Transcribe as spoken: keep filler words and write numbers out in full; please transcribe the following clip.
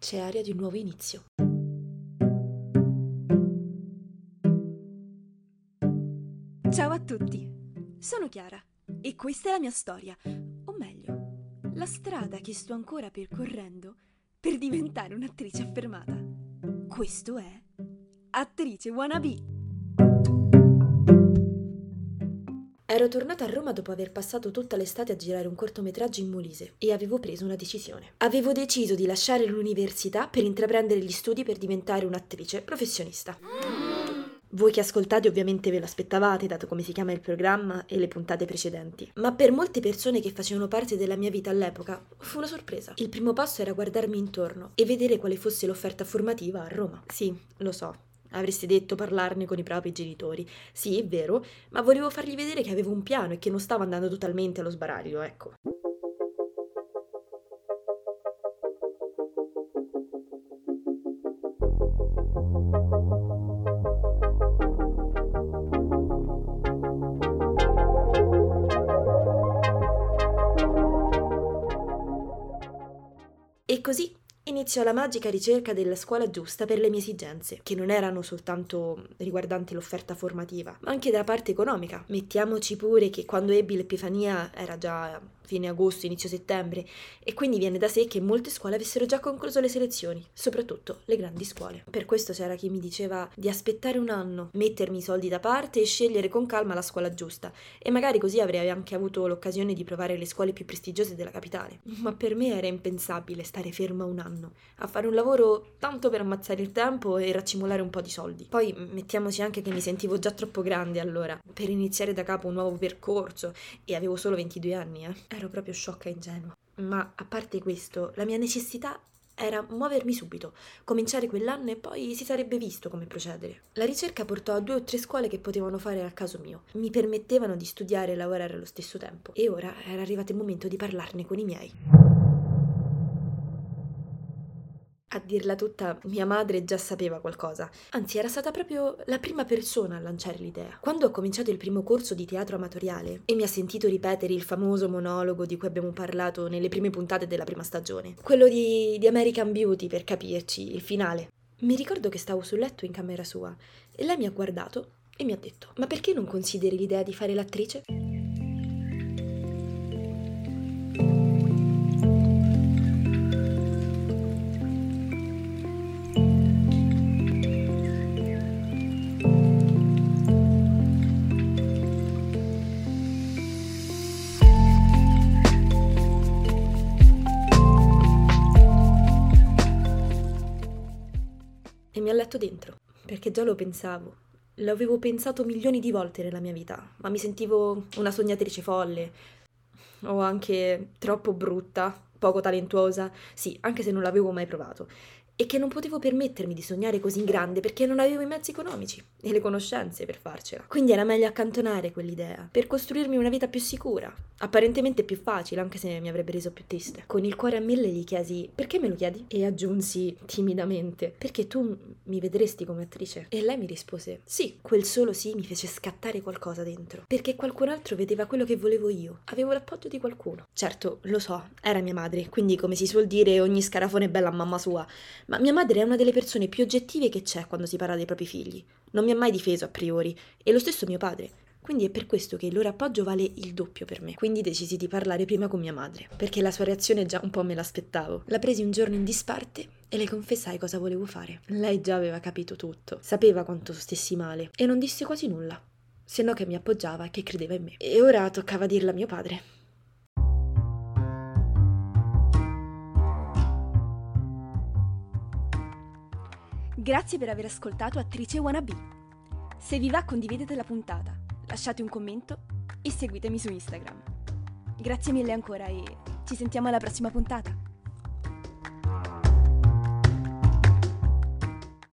C'è aria di un nuovo inizio. Ciao a tutti, sono Chiara e questa è la mia storia, o meglio, la strada che sto ancora percorrendo per diventare un'attrice affermata. Questo è Attrice Wannabe. Ero tornata a Roma dopo aver passato tutta l'estate a girare un cortometraggio in Molise e avevo preso una decisione. Avevo deciso di lasciare l'università per intraprendere gli studi per diventare un'attrice professionista. Voi che ascoltate ovviamente ve lo aspettavate, dato come si chiama il programma e le puntate precedenti. Ma per molte persone che facevano parte della mia vita all'epoca fu una sorpresa. Il primo passo era guardarmi intorno e vedere quale fosse l'offerta formativa a Roma. Sì, lo so. Avreste detto parlarne con i propri genitori. Sì, è vero, ma volevo fargli vedere che avevo un piano e che non stavo andando totalmente allo sbaraglio, ecco. E così iniziò la magica ricerca della scuola giusta per le mie esigenze, che non erano soltanto riguardanti l'offerta formativa, ma anche da parte economica. Mettiamoci pure che quando ebbi l'Epifania era già fine agosto, inizio settembre, e quindi viene da sé che molte scuole avessero già concluso le selezioni, soprattutto le grandi scuole. Per questo c'era chi mi diceva di aspettare un anno, mettermi i soldi da parte e scegliere con calma la scuola giusta, e magari così avrei anche avuto l'occasione di provare le scuole più prestigiose della capitale. Ma per me era impensabile stare ferma un anno a fare un lavoro tanto per ammazzare il tempo e raccimolare un po' di soldi. Poi mettiamoci anche che mi sentivo già troppo grande allora per iniziare da capo un nuovo percorso e avevo solo ventidue anni, eh. Ero proprio sciocca e ingenua. Ma a parte questo, la mia necessità era muovermi subito, cominciare quell'anno e poi si sarebbe visto come procedere. La ricerca portò a due o tre scuole che potevano fare al caso mio. Mi permettevano di studiare e lavorare allo stesso tempo e ora era arrivato il momento di parlarne con i miei. A dirla tutta, mia madre già sapeva qualcosa, anzi era stata proprio la prima persona a lanciare l'idea. Quando ho cominciato il primo corso di teatro amatoriale e mi ha sentito ripetere il famoso monologo di cui abbiamo parlato nelle prime puntate della prima stagione, quello di, di American Beauty per capirci, il finale, mi ricordo che stavo sul letto in camera sua e lei mi ha guardato e mi ha detto: ma perché non consideri l'idea di fare l'attrice? Mi ha letto dentro, perché già lo pensavo, l'avevo pensato milioni di volte nella mia vita, ma mi sentivo una sognatrice folle, o anche troppo brutta, poco talentuosa, sì, anche se non l'avevo mai provato, e che non potevo permettermi di sognare così in grande perché non avevo i mezzi economici e le conoscenze per farcela. Quindi era meglio accantonare quell'idea, per costruirmi una vita più sicura, apparentemente più facile, anche se mi avrebbe reso più triste. Con il cuore a mille gli chiesi: perché me lo chiedi? E aggiunsi timidamente: perché tu mi vedresti come attrice? E lei mi rispose sì. Quel solo sì mi fece scattare qualcosa dentro, perché qualcun altro vedeva quello che volevo io, avevo l'appoggio di qualcuno. Certo, lo so, era mia madre, quindi come si suol dire ogni scarafone è bella a mamma sua, ma mia madre è una delle persone più oggettive che c'è quando si parla dei propri figli. Non mi ha mai difeso a priori, e lo stesso mio padre. Quindi è per questo che il loro appoggio vale il doppio per me. Quindi decisi di parlare prima con mia madre, perché la sua reazione già un po' me l'aspettavo. La presi un giorno in disparte e le confessai cosa volevo fare. Lei già aveva capito tutto, sapeva quanto stessi male, e non disse quasi nulla, se no che mi appoggiava e che credeva in me. E ora toccava dirla a mio padre. Grazie per aver ascoltato Attrice Wannabe. Se vi va, condividete la puntata, lasciate un commento e seguitemi su Instagram. Grazie mille ancora e ci sentiamo alla prossima puntata.